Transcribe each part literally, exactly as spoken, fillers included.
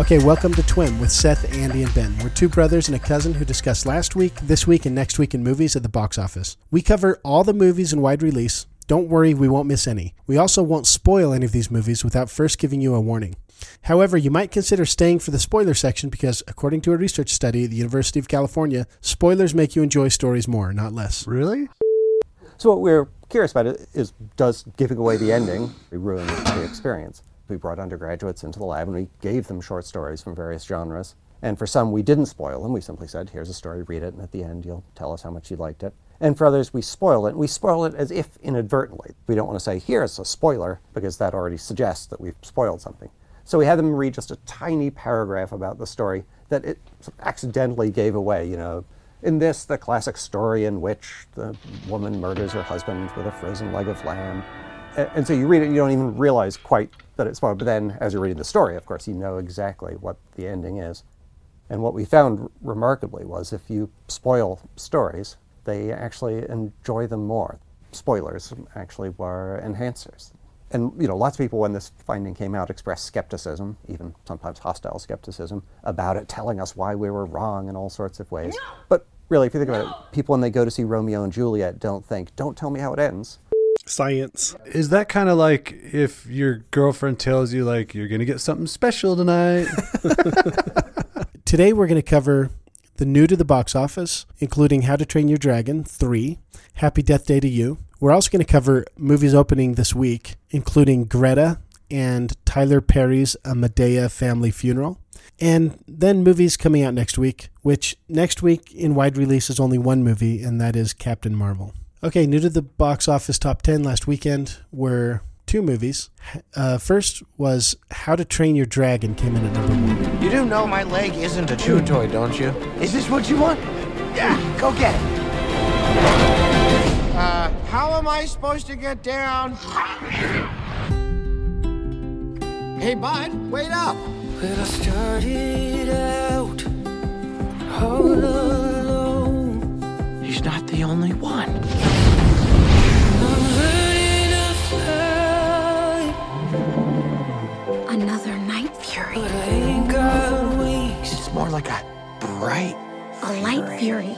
Okay, welcome to Twim with Seth, Andy, and Ben. We're two brothers and a cousin who discuss last week, this week, and next week in movies at the box office. We cover all the movies in wide release. Don't worry, we won't miss any. We also won't spoil any of these movies without first giving you a warning. However, you might consider staying for the spoiler section because, according to a research study at the University of California, spoilers make you enjoy stories more, not less. Really? So what we're curious about is, does giving away the ending ruin the experience? We brought undergraduates into the lab and we gave them short stories from various genres. And for some, we didn't spoil them. We simply said, here's a story, read it, and at the end you'll tell us how much you liked it. And for others, we spoil it. We spoil it as if inadvertently. We don't want to say, here's a spoiler, because that already suggests that we've spoiled something. So we had them read just a tiny paragraph about the story that it accidentally gave away, you know. In this, the classic story in which the woman murders her husband with a frozen leg of lamb. And so you read it and you don't even realize quite that it's spoiled. But then, as you're reading the story, of course, you know exactly what the ending is. And what we found, remarkably, was if you spoil stories, they actually enjoy them more. Spoilers actually were enhancers. And, you know, lots of people, when this finding came out, expressed skepticism, even sometimes hostile skepticism, about it, telling us why we were wrong in all sorts of ways. No! But really, if you think about it, people, when they go to see Romeo and Juliet, don't think, don't tell me how it ends. Science. Is that kind of like if your girlfriend tells you, like, you're going to get something special tonight? Today, we're going to cover the new to the box office, including How to Train Your Dragon three, Happy Death Day to You. We're also going to cover movies opening this week, including Greta and Tyler Perry's A Madea Family Funeral. And then movies coming out next week, which next week in wide release is only one movie, and that is Captain Marvel. Okay, new to the box office top ten last weekend were two movies. Uh, first was How to Train Your Dragon came in at number one. You do know my leg isn't a chew toy, don't you? Is this what you want? Yeah, go get it. Uh, how am I supposed to get down? Hey, bud, wait up. Well, I started out all alone. He's not the only one. Another Night Fury. But I ain't got wings. It's more like a bright fury. A light fury.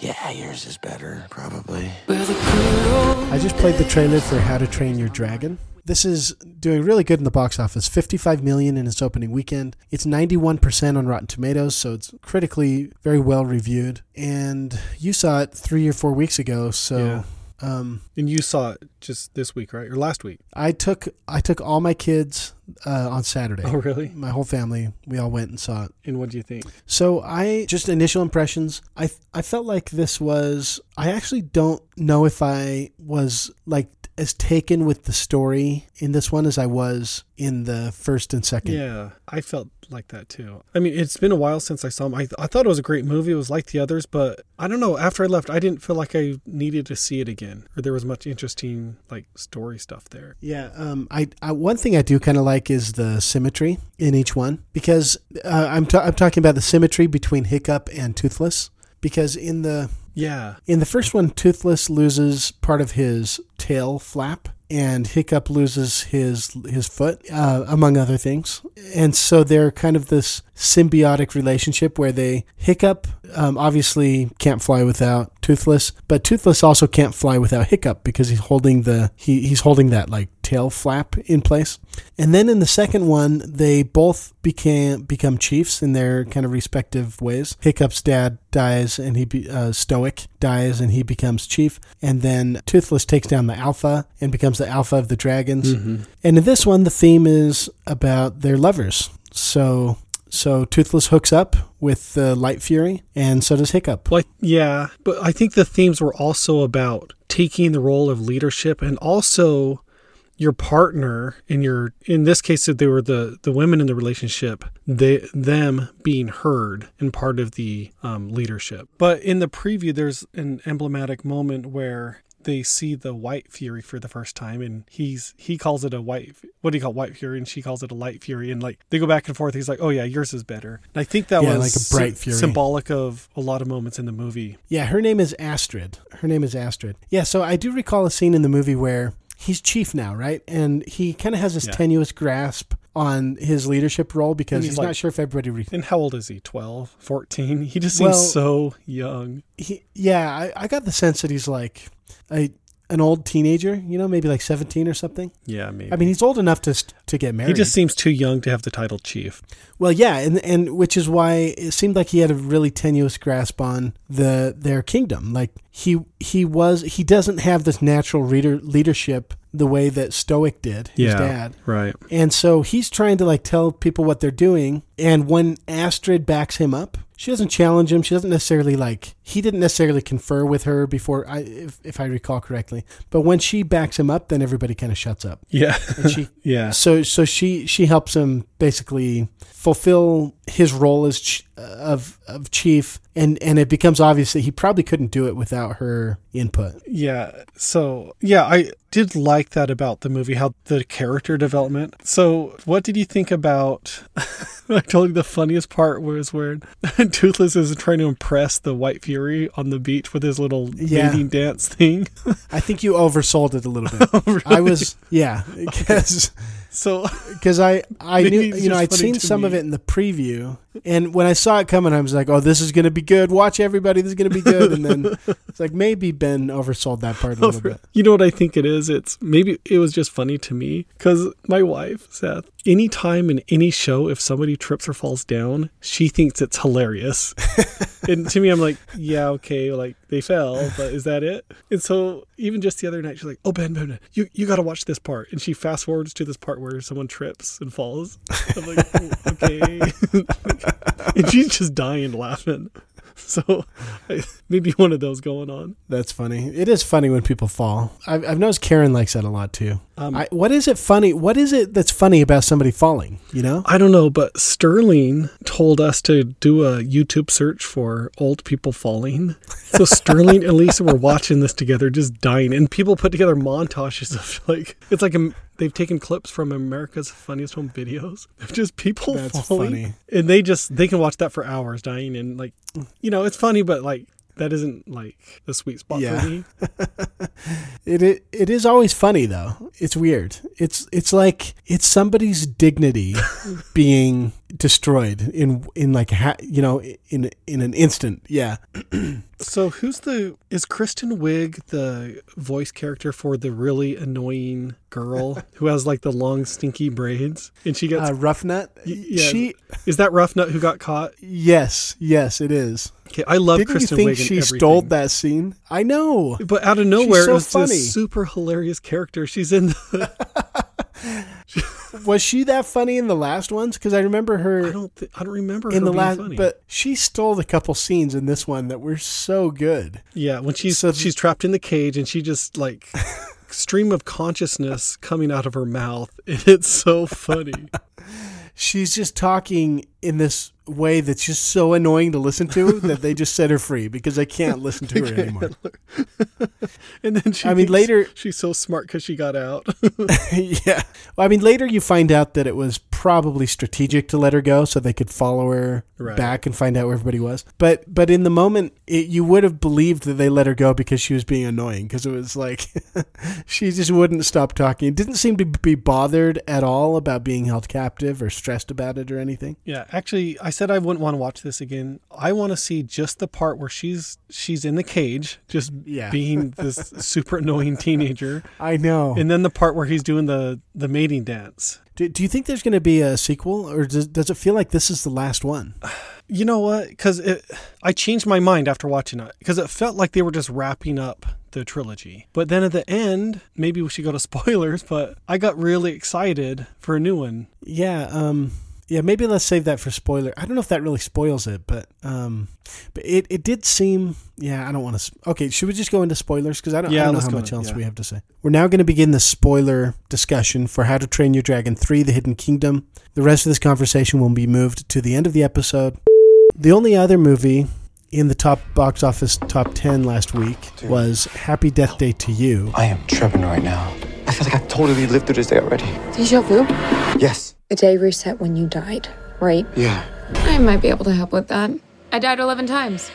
Yeah, yours is better, probably. I just played the trailer for How to Train Your Dragon. This is doing really good in the box office. fifty-five million dollars in its opening weekend. It's ninety-one percent on Rotten Tomatoes, so it's critically very well reviewed. And you saw it three or four weeks ago, so... Yeah. Um, and you saw it just this week, right? Or last week? I took I took all my kids uh, on Saturday. Oh, really? My whole family. We all went and saw it. And what do you think? So I, just initial impressions, I, I felt like this was, I actually don't know if I was like as taken with the story in this one as I was in the first and second. Yeah, I felt like that too. I mean, it's been a while since I saw him. I, th- I thought it was a great movie. It was like the others, but I don't know. After I left, I didn't feel like I needed to see it again, or there was much interesting like story stuff there. Yeah. Um. I, I one thing I do kind of like is the symmetry in each one, because uh, I'm ta- I'm talking about the symmetry between Hiccup and Toothless, because in the yeah in the first one, Toothless loses part of his tail flap. And Hiccup loses his his foot, uh, among other things. And so they're kind of this symbiotic relationship where they Hiccup um, obviously can't fly without Toothless, but Toothless also can't fly without Hiccup because he's holding the he, he's holding that like tail flap in place. And then in the second one, they both became become chiefs in their kind of respective ways. Hiccup's dad dies, and he be, uh, Stoic dies, and he becomes chief. And then Toothless takes down the alpha and becomes the alpha of the dragons. Mm-hmm. And in this one, the theme is about their lovers. So so Toothless hooks up with the uh, Light Fury, and so does Hiccup. Like, yeah, but I think the themes were also about taking the role of leadership, and also your partner in your, in this case, they were the, the women in the relationship, they them being heard and part of the um, leadership. But in the preview, there's an emblematic moment where they see the White Fury for the first time, and he's he calls it a white what do you call White Fury, and she calls it a Light Fury, and like they go back and forth. He's like, oh yeah, yours is better. And I think that yeah, was like a bright sy- fury. symbolic of a lot of moments in the movie. Yeah, her name is Astrid. Her name is Astrid. Yeah, so I do recall a scene in the movie where he's chief now, right? And he kind of has this yeah. tenuous grasp on his leadership role because he's, he's like, not sure if everybody... Re- and how old is he? twelve, fourteen? He just seems well, so young. He, yeah, I, I got the sense that he's like a, an old teenager, you know, maybe like seventeen or something. Yeah, maybe. I mean, he's old enough to to get married. He just seems too young to have the title chief. Well, yeah, and and which is why it seemed like he had a really tenuous grasp on the their kingdom. Like, he he was... He doesn't have this natural reader, leadership... the way that Stoic did, his yeah, dad. Right. And so he's trying to like tell people what they're doing. And when Astrid backs him up, she doesn't challenge him. She doesn't necessarily like, he didn't necessarily confer with her before, I, if, if I recall correctly. But when she backs him up, then everybody kind of shuts up. Yeah. And she, yeah. So so she, she helps him basically fulfill his role as ch- of of chief. And and it becomes obvious that he probably couldn't do it without her input. Yeah. So, yeah, I did like that about the movie, how the character development. So what did you think about, I told you the funniest part was where Toothless is trying to impress the White Fury on the beach with his little yeah. mating dance thing. I think you oversold it a little bit. Oh, really? I was, yeah, because... Okay. So, because I, I knew, you know, I'd seen some me. of it in the preview, and when I saw it coming, I was like, oh, this is going to be good. Watch everybody. This is going to be good. And then it's like, maybe Ben oversold that part a little Over, bit. You know what I think it is? It's maybe it was just funny to me because my wife, Seth, any time in any show, if somebody trips or falls down, she thinks it's hilarious. And to me, I'm like, yeah, okay, like they fell, but is that it? And so even just the other night, she's like, oh, Ben, Ben, Ben you, you got to watch this part. And she fast forwards to this part where someone trips and falls. I'm like, oh, okay. And she's just dying laughing. So maybe one of those going on. That's funny. It is funny when people fall. I've, I've noticed Karen likes that a lot too. Um, I, what is it funny? What is it that's funny about somebody falling? You know, I don't know, but Sterling told us to do a YouTube search for old people falling. So Sterling and Lisa were watching this together, just dying. And people put together montages of like, it's like a... They've taken clips from America's Funniest Home Videos of just people That's falling. Funny. And they just, they can watch that for hours, dying. And like, you know, it's funny, but like, that isn't like the sweet spot yeah. for me. it, it it is always funny though. It's weird. It's it's like it's somebody's dignity being destroyed in in like ha, you know in in an instant. Yeah. So who's the is Kristen Wiig the voice character for the really annoying girl who has like the long stinky braids and she gets uh, Ruffnut? Y- yeah. She is that Ruffnut who got caught? Yes, yes, it is. Okay, I love Didn't Kristen Wiig. Didn't you think she everything. stole that scene? I know, but out of nowhere, so it was funny. This super hilarious character. She's in. The... Was she that funny in the last ones? Because I remember her. I don't. Th- I don't remember in her the being last. Funny. But she stole a couple scenes in this one that were so good. Yeah, when she's so, she's trapped in the cage and she just like stream of consciousness coming out of her mouth, and it's so funny. She's just talking in this way that's just so annoying to listen to that they just set her free because I can't listen to her anymore. And then she I mean, later she's so smart because she got out. Yeah. Well, I mean, later you find out that it was probably strategic to let her go so they could follow her right. back and find out where everybody was. But but in the moment, it, you would have believed that they let her go because she was being annoying because it was like she just wouldn't stop talking. It didn't seem to be bothered at all about being held captive or stressed about it or anything. Yeah, actually, I said I wouldn't want to watch this again. I want to see just the part where she's she's in the cage, just yeah. being this super annoying teenager. I know. And then the part where he's doing the, the mating dance. Do, do you think there's going to be a sequel, or does, does it feel like this is the last one? You know what? Because I changed my mind after watching it, because it felt like they were just wrapping up the trilogy. But then at the end, maybe we should go to spoilers, but I got really excited for a new one. Yeah, um... Yeah, maybe let's save that for spoiler. I don't know if that really spoils it, but um, but it, it did seem... Yeah, I don't want to... Okay, should we just go into spoilers? Because I don't, yeah, I don't know how much on, else yeah. we have to say. We're now going to begin the spoiler discussion for How to Train Your Dragon three, The Hidden Kingdom. The rest of this conversation will be moved to the end of the episode. The only other movie in the top box office top ten last week Dude. was Happy Death Day to You. I am tripping right now. I feel like I've totally lived through this day already. Deja vu? Yes. The day reset when you died, right? Yeah. I might be able to help with that. I died eleven times.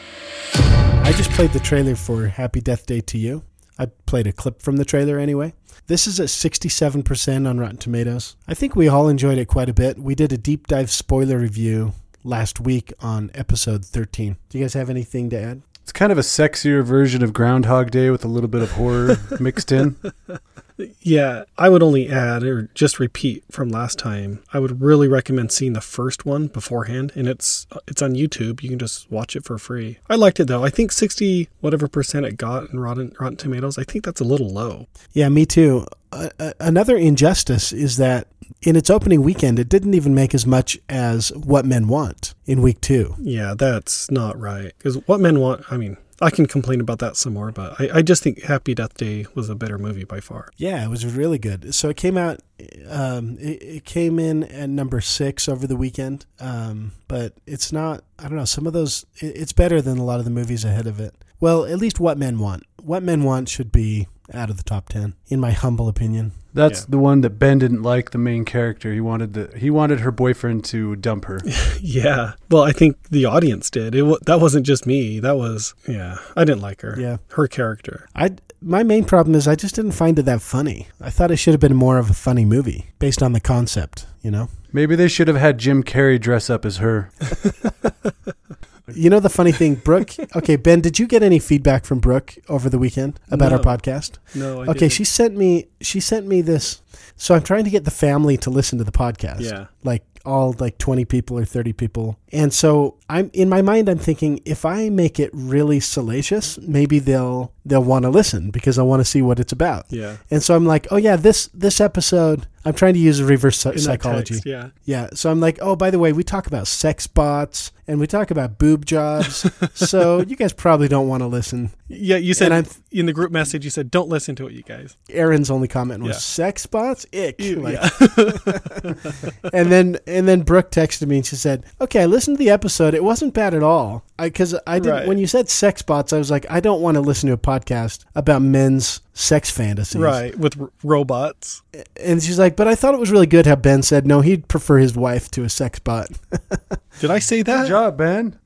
I just played the trailer for Happy Death Day to You. I played a clip from the trailer anyway. This is at sixty-seven percent on Rotten Tomatoes. I think we all enjoyed it quite a bit. We did a deep dive spoiler review last week on episode thirteen. Do you guys have anything to add? It's kind of a sexier version of Groundhog Day with a little bit of horror mixed in. Yeah, I would only add or just repeat from last time. I would really recommend seeing the first one beforehand, and it's it's on YouTube. You can just watch it for free. I liked it though. I think sixty whatever percent it got in Rotten Rotten Tomatoes. I think that's a little low. Yeah, me too. Uh, another injustice is that in its opening weekend, it didn't even make as much as What Men Want in week two. Yeah, that's not right. Because What Men Want, I mean, I can complain about that some more, but I, I just think Happy Death Day was a better movie by far. Yeah, it was really good. So it came out, um, it, it came in at number six over the weekend, um, but it's not, I don't know, some of those, it, it's better than a lot of the movies ahead of it. Well, at least What Men Want. What Men Want should be out of the top ten, in my humble opinion. That's yeah. the one that Ben didn't like, the main character. He wanted the he wanted her boyfriend to dump her. Yeah. Well, I think the audience did. It that wasn't just me. That was yeah. I didn't like her. Yeah. Her character. I my main problem is I just didn't find it that funny. I thought it should have been more of a funny movie based on the concept. You know. Maybe they should have had Jim Carrey dress up as her. You know the funny thing, Brooke? Okay, Ben, did you get any feedback from Brooke over the weekend about no. our podcast? No, I okay, didn't. she sent me she sent me this. So I'm trying to get the family to listen to the podcast. Yeah. Like all like twenty people or thirty people. And so I'm in my mind I'm thinking if I make it really salacious, maybe they'll they'll want to listen because I want to see what it's about. Yeah. And so I'm like, "Oh yeah, this this episode I'm trying to use reverse psychology. Text, yeah. Yeah. So I'm like, oh, by the way, we talk about sex bots and we talk about boob jobs. So you guys probably don't want to listen. Yeah. You said I'm, in the group message, you said, don't listen to it, you guys. Aaron's only comment was yeah. sex bots. Ick. Ew, like, yeah. and then and then Brooke texted me and she said, okay, I listened to the episode. It wasn't bad at all. Because I, I didn't, right. when you said sex bots, I was like, I don't want to listen to a podcast about men's sex fantasies. Right, with r- robots. And she's like, but I thought it was really good how Ben said, no, he'd prefer his wife to a sex bot. Did I say that? Good job, Ben.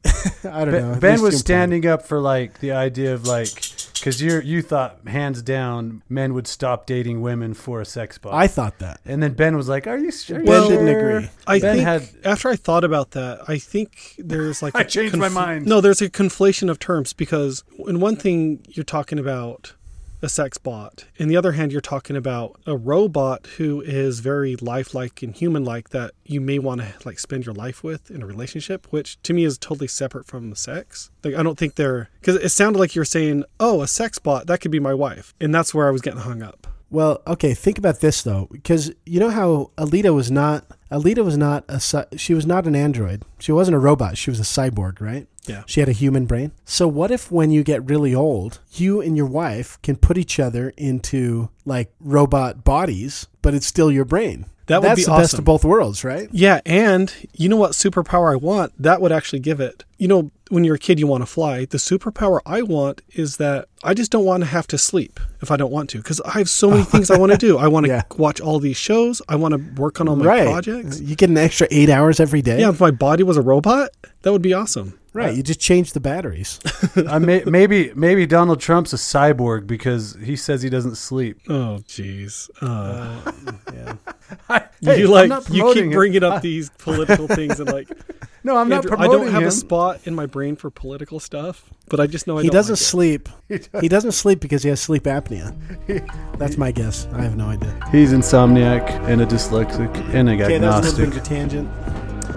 I don't ben, know. Ben was standing up for like the idea of like, because you you thought hands down men would stop dating women for a sex bot. I thought that. And then Ben was like, are you sure? Ben well, didn't agree. I ben think had, after I thought about that, I think there's like. I changed conf- my mind. No, there's a conflation of terms because in one thing you're talking about a sex bot. On the other hand, you're talking about a robot who is very lifelike and human-like that you may want to like spend your life with in a relationship, which to me is totally separate from the sex. Like, I don't think they're... Because it sounded like you were saying, oh, a sex bot, that could be my wife. And that's where I was getting hung up. Well, okay, think about this, though, because you know how Alita was not... Alita was not a... She was not an android. She wasn't a robot. She was a cyborg, right? Yeah. She had a human brain. So what if when you get really old, you and your wife can put each other into like robot bodies, but it's still your brain? That would That's be the awesome. Best of both worlds, right? Yeah, and you know what superpower I want? That would actually give it. You know, when you're a kid, you want to fly. The superpower I want is that I just don't want to have to sleep if I don't want to, because I have so many things I want to do. I want to yeah. watch all these shows. I want to work on all my right. projects. You get an extra eight hours every day? Yeah, if my body was a robot, that would be awesome. Right, you just change the batteries. I may, maybe maybe Donald Trump's a cyborg because he says he doesn't sleep. Oh, jeez. Uh, yeah. I, hey, you like you keep bringing it. up these political things and like. No, I'm Andrew, not promoting I don't have him. a spot in my brain for political stuff, but I just know I he don't doesn't like sleep. He, does. he doesn't sleep because he has sleep apnea. That's my guess. I have no idea. He's insomniac and a dyslexic and a agnostic. Okay, that's a little bit of a tangent.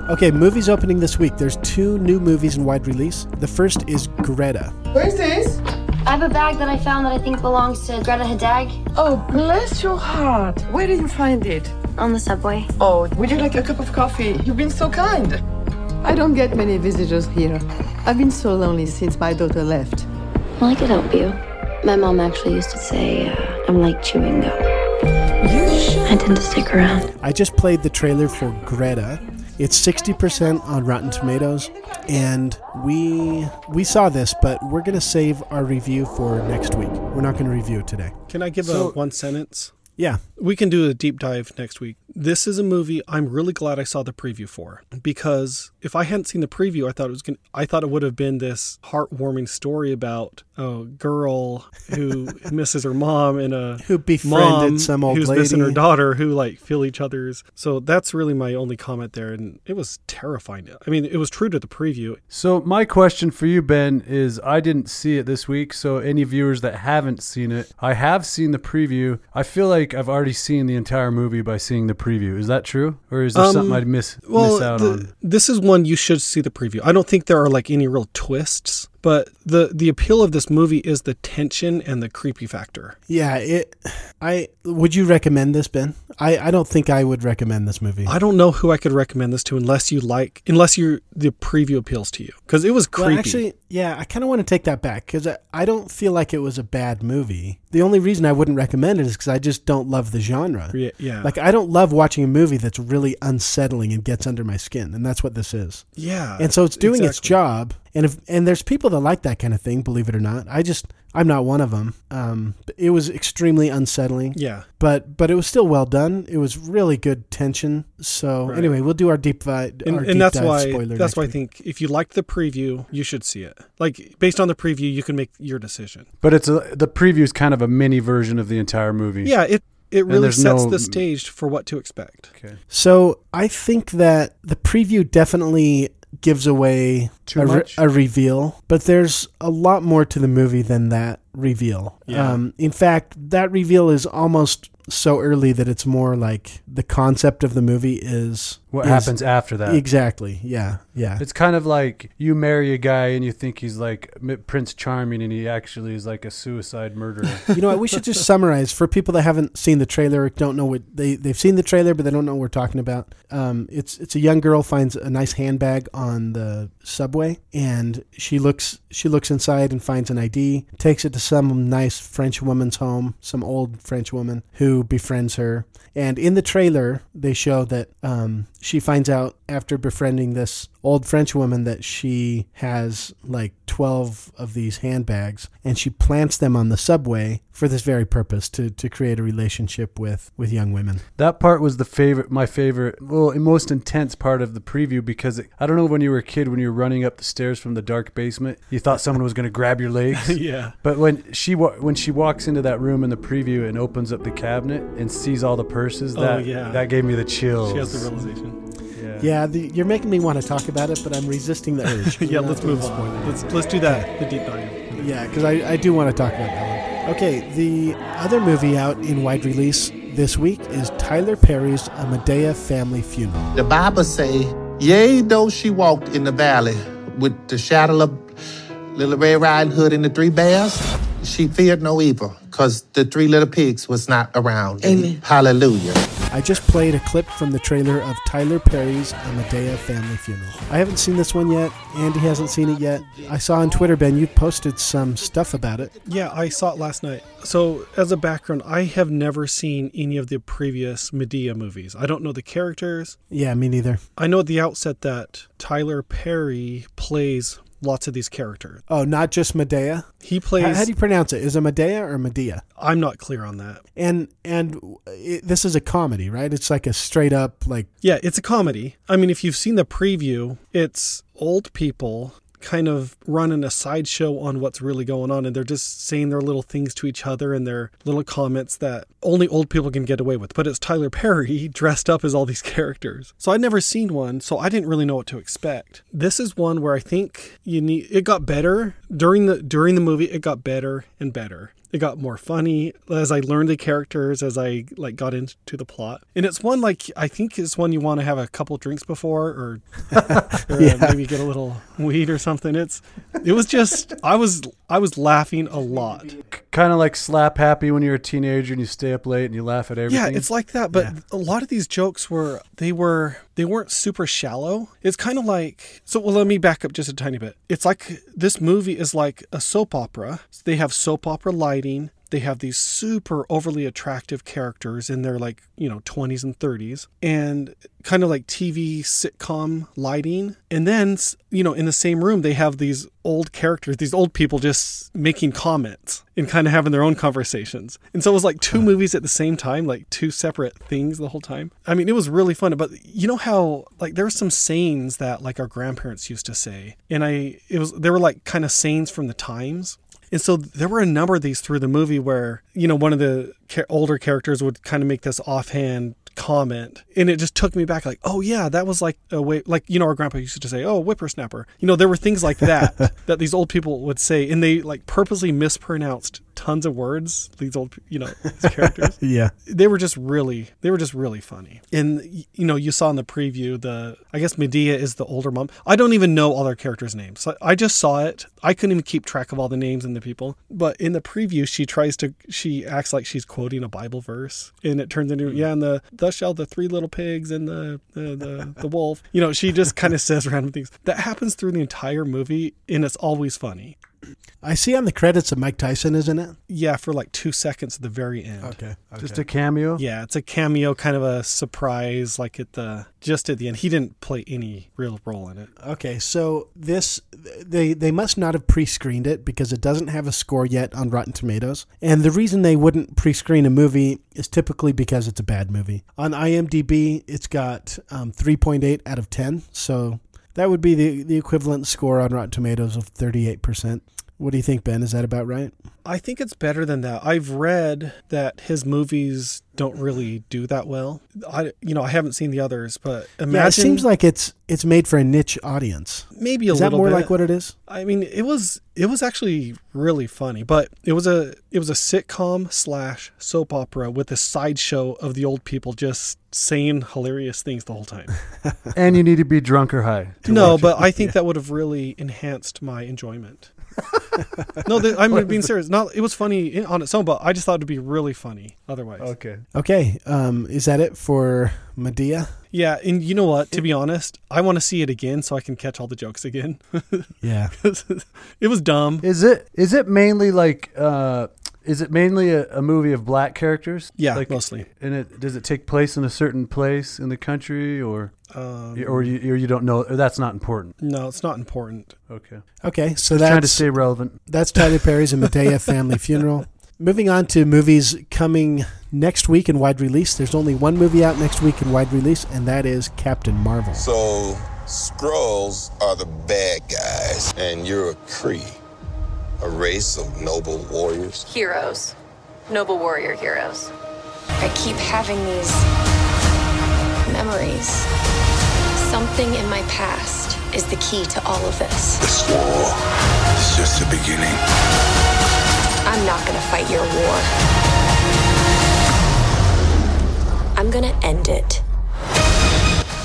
Okay, movies opening this week. There's two new movies in wide release. The first is Greta. Where's this? I have a bag that I found that I think belongs to Greta Hadag. Oh, bless your heart. Where did you find it? On the subway. Oh, would you like a cup of coffee? You've been so kind. I don't get many visitors here. I've been so lonely since my daughter left. Well, I could help you. My mom actually used to say, uh, I'm like chewing gum. I tend to stick around. I just played the trailer for Greta. It's sixty percent on Rotten Tomatoes, and we we saw this, but we're going to save our review for next week. We're not going to review it today. Can I give so, a one sentence? Yeah. We can do a deep dive next week This is a movie I'm really glad I saw the preview for, because if I hadn't seen the preview, I thought it was gonna, I thought it would have been this heartwarming story about a girl who misses her mom and a who befriended mom some old who's lady missing her daughter, who like feel each other's. So that's really my only comment there, and it was terrifying. I mean, it was true to the preview. So my question for you, Ben, is I didn't see it this week, so any viewers that haven't seen it, I have seen the preview. I feel like I've already seen the entire movie by seeing the preview. Is that true? Or is there um, something I'd miss, well, miss out the, on? This is one you should see the preview. I don't think there are like any real twists, but the, the appeal of this movie is the tension and the creepy factor. Yeah. It. I would you recommend this, Ben? I, I don't think I would recommend this movie. I don't know who I could recommend this to unless you like, unless you the preview appeals to you, because it was creepy. Well, actually, yeah, I kind of want to take that back, because I, I don't feel like it was a bad movie. The only reason I wouldn't recommend it is because I just don't love the genre. Yeah, yeah. Like I don't love watching a movie that's really unsettling and gets under my skin, and that's what this is. Yeah. And so it's doing exactly. its job. And if, and there's people that like that kind of thing, believe it or not. I just, I'm not one of them. Um, it was extremely unsettling. Yeah. But but it was still well done. It was really good tension. So right. anyway, we'll do our deep, vi- and, our and deep that's dive why, spoiler. That's why week. I think if you liked the preview, you should see it. Like based on the preview, you can make your decision. But it's a, the preview is kind of a mini version of the entire movie. Yeah, it. It really sets no... the stage for what to expect. Okay. So I think that the preview definitely gives away Too a, much? Re- a reveal, but there's a lot more to the movie than that reveal. Yeah. Um, in fact, that reveal is almost so early that it's more like the concept of the movie is what is, happens after that. Exactly. Yeah. Yeah. It's kind of like you marry a guy and you think he's like Prince Charming and he actually is like a suicide murderer. You know what? We should just summarize for people that haven't seen the trailer, don't know what they, they've seen the trailer, but they don't know what we're talking about. Um, it's, it's a young girl finds a nice handbag on the subway and she looks, she looks inside and finds an I D, takes it to some nice French woman's home, some old French woman who befriends her. And in the trailer, they show that um, she finds out after befriending this old French woman that she has like twelve of these handbags, and she plants them on the subway for this very purpose, to to create a relationship with, with young women. That part was the favorite, my favorite, well, most intense part of the preview, because it, I don't know, when you were a kid, when you were running up the stairs from the dark basement, you thought someone was going to grab your legs. Yeah. But when she when she walks into that room in the preview and opens up the cabinet and sees all the purses, that, oh, yeah. that gave me the chills. She has the realization. Yeah, the, you're making me want to talk about it, but I'm resisting the urge. yeah, let's move on. Let's let's do that, the deep dive. Yeah, because I, I do want to talk about that one. Okay, the other movie out in wide release this week is Tyler Perry's A Madea Family Funeral. The Bible say, yea, though she walked in the valley with the shadow of Little Red Riding Hood and the three bears, she feared no evil, because the three little pigs was not around. Amen. Hallelujah. I just played a clip from the trailer of Tyler Perry's A Madea Family Funeral. I haven't seen this one yet. Andy hasn't seen it yet. I saw on Twitter, Ben, you posted some stuff about it. Yeah, I saw it last night. So as a background, I have never seen any of the previous Madea movies. I don't know the characters. Yeah, me neither. I know at the outset that Tyler Perry plays lots of these characters. Oh, not just Madea? He plays... How, how do you pronounce it? Is it Madea or Madea? I'm not clear on that. And and it, this is a comedy, right? It's like a straight up like... Yeah, it's a comedy. I mean, if you've seen the preview, it's old people kind of running a sideshow on what's really going on, and they're just saying their little things to each other and their little comments that only old people can get away with. But it's Tyler Perry dressed up as all these characters. So I'd never seen one, so I didn't really know what to expect. This is one where I think you need it got better during the during the movie. It got better and better. It got more funny as I learned the characters, as I like got into the plot. And it's one like, I think it's one you want to have a couple drinks before, or, or yeah. maybe get a little weed or something. It's, it was just, I was, I was laughing a lot. Kind of like Slap Happy when you're a teenager and you stay up late and you laugh at everything. Yeah, it's like that. But yeah. a lot of these jokes were, they were, they weren't super shallow. It's kind of like, so well, let me back up just a tiny bit. It's like, this movie is like a soap opera. They have soap opera lighting. They have these super overly attractive characters in their, like, you know, twenties and thirties, and kind of like T V sitcom lighting. And then, you know, in the same room, they have these old characters, these old people just making comments and kind of having their own conversations. And so it was like two movies at the same time, like two separate things the whole time. I mean, it was really fun. But you know how, like, there were some sayings that, like, our grandparents used to say. And I, it was, they were like kind of sayings from the times. And so there were a number of these through the movie where, you know, one of the older characters would kind of make this offhand comment, and it just took me back, like, oh yeah, that was like a way, like, you know, our grandpa used to say, oh, whippersnapper. You know, there were things like that that these old people would say, and they like purposely mispronounced tons of words, these old, you know, these characters. Yeah, they were just really they were just really funny. And, you know, you saw in the preview, the I guess Medea is the older mom. I don't even know all their characters' names, so I just saw it. I couldn't even keep track of all the names and the people. But in the preview, she tries to she acts like she's quoting a Bible verse, and it turns into mm-hmm. yeah and the thus shall the three little pigs and the the, the, the wolf. You know, she just kind of says random things. That happens through the entire movie, and it's always funny. I see on the credits of Mike Tyson, isn't it? Yeah, for like two seconds at the very end. Okay. okay. Just a cameo? Yeah, it's a cameo, kind of a surprise, like at the just at the end. He didn't play any real role in it. Okay, so this they they must not have pre-screened it, because it doesn't have a score yet on Rotten Tomatoes. And the reason they wouldn't pre-screen a movie is typically because it's a bad movie. On IMDb, it's got um, three point eight out of ten, so that would be the, the equivalent score on Rotten Tomatoes of thirty-eight percent. What do you think, Ben? Is that about right? I think it's better than that. I've read that his movies don't really do that well. I, you know, I haven't seen the others, but imagine... Yeah, it seems like it's it's made for a niche audience. Maybe a little bit. Is that more like what it is? I mean, it was it was actually really funny, but it was a it was a sitcom slash soap opera with a sideshow of the old people just saying hilarious things the whole time. And you need to be drunk or high. No, but it. I think yeah. that would have really enhanced my enjoyment. no, th- I'm being serious. Not it was funny on its own, but I just thought it'd be really funny otherwise. Okay. Okay. Um, is that it for Madea? Yeah, and you know what? To be honest, I want to see it again so I can catch all the jokes again. Yeah. It was dumb. Is it? Is it mainly like? Uh, is it mainly a, a movie of black characters? Yeah, like, mostly. And it does it take place in a certain place in the country, or? Um, or you or you don't know, or that's not important. No, it's not important. Okay. Okay, so that's... Trying to stay relevant. That's Tyler Perry's A Madea Family Funeral. Moving on to movies coming next week in wide release. There's only one movie out next week in wide release, and that is Captain Marvel. So, Skrulls are the bad guys, and you're a Kree, a race of noble warriors. Heroes. Noble warrior heroes. I keep having these memories. Something in my past is the key to all of this. This war is just the beginning. I'm not gonna fight your war. I'm gonna end it.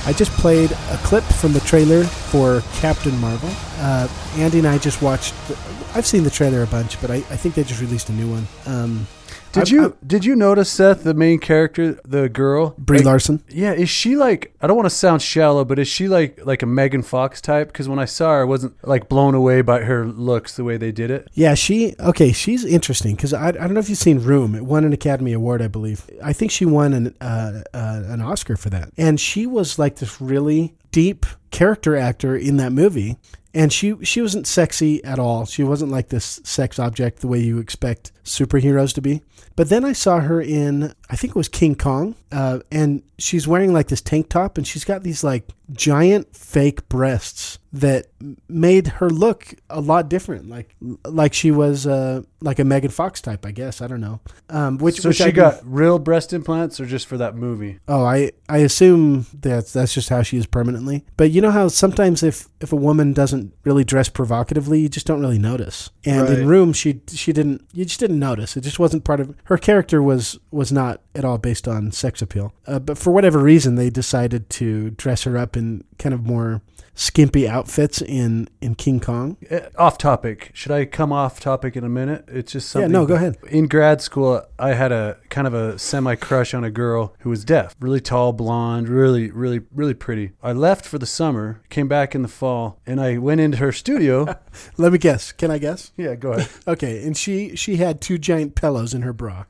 I just played a clip from the trailer for Captain Marvel. Uh, Andy and I just watched... The, I've seen the trailer a bunch, but I, I think they just released a new one. Um... Did you I, I, did you notice, Seth, the main character, the girl, Brie like, Larson? Yeah, is she like? I don't want to sound shallow, but is she like like a Megan Fox type? Because when I saw her, I wasn't like blown away by her looks the way they did it. Yeah, she okay. She's interesting because I I don't know if you've seen Room. It won an Academy Award, I believe. I think she won an uh, uh, an Oscar for that, and she was like this really deep character actor in that movie. And she, she wasn't sexy at all. She wasn't like this sex object the way you expect superheroes to be. But then I saw her in, I think it was King Kong, uh, and she's wearing like this tank top, and she's got these like giant fake breasts that made her look a lot different, like like she was uh, like a Megan Fox type, I guess. I don't know. Um, which so which she I got can... real breast implants, or just for that movie? Oh, I I assume that's that's just how she is permanently. But you know how sometimes if, if a woman doesn't really dress provocatively, you just don't really notice. And right. in Room, she she didn't. You just didn't notice. It just wasn't part of her character. Was was not at all based on sex appeal. Uh, but for whatever reason, they decided to dress her up in kind of more skimpy outfits in, in King Kong. Uh, off topic. Should I come off topic in a minute? It's just something. Yeah, no, go ahead. In grad school, I had a kind of a semi-crush on a girl who was deaf. Really tall, blonde, really, really, really pretty. I left for the summer. summer, came back in the fall, and I went into her studio. Let me guess. Can I guess? Yeah, go ahead. Okay, and she she had two giant pillows in her bra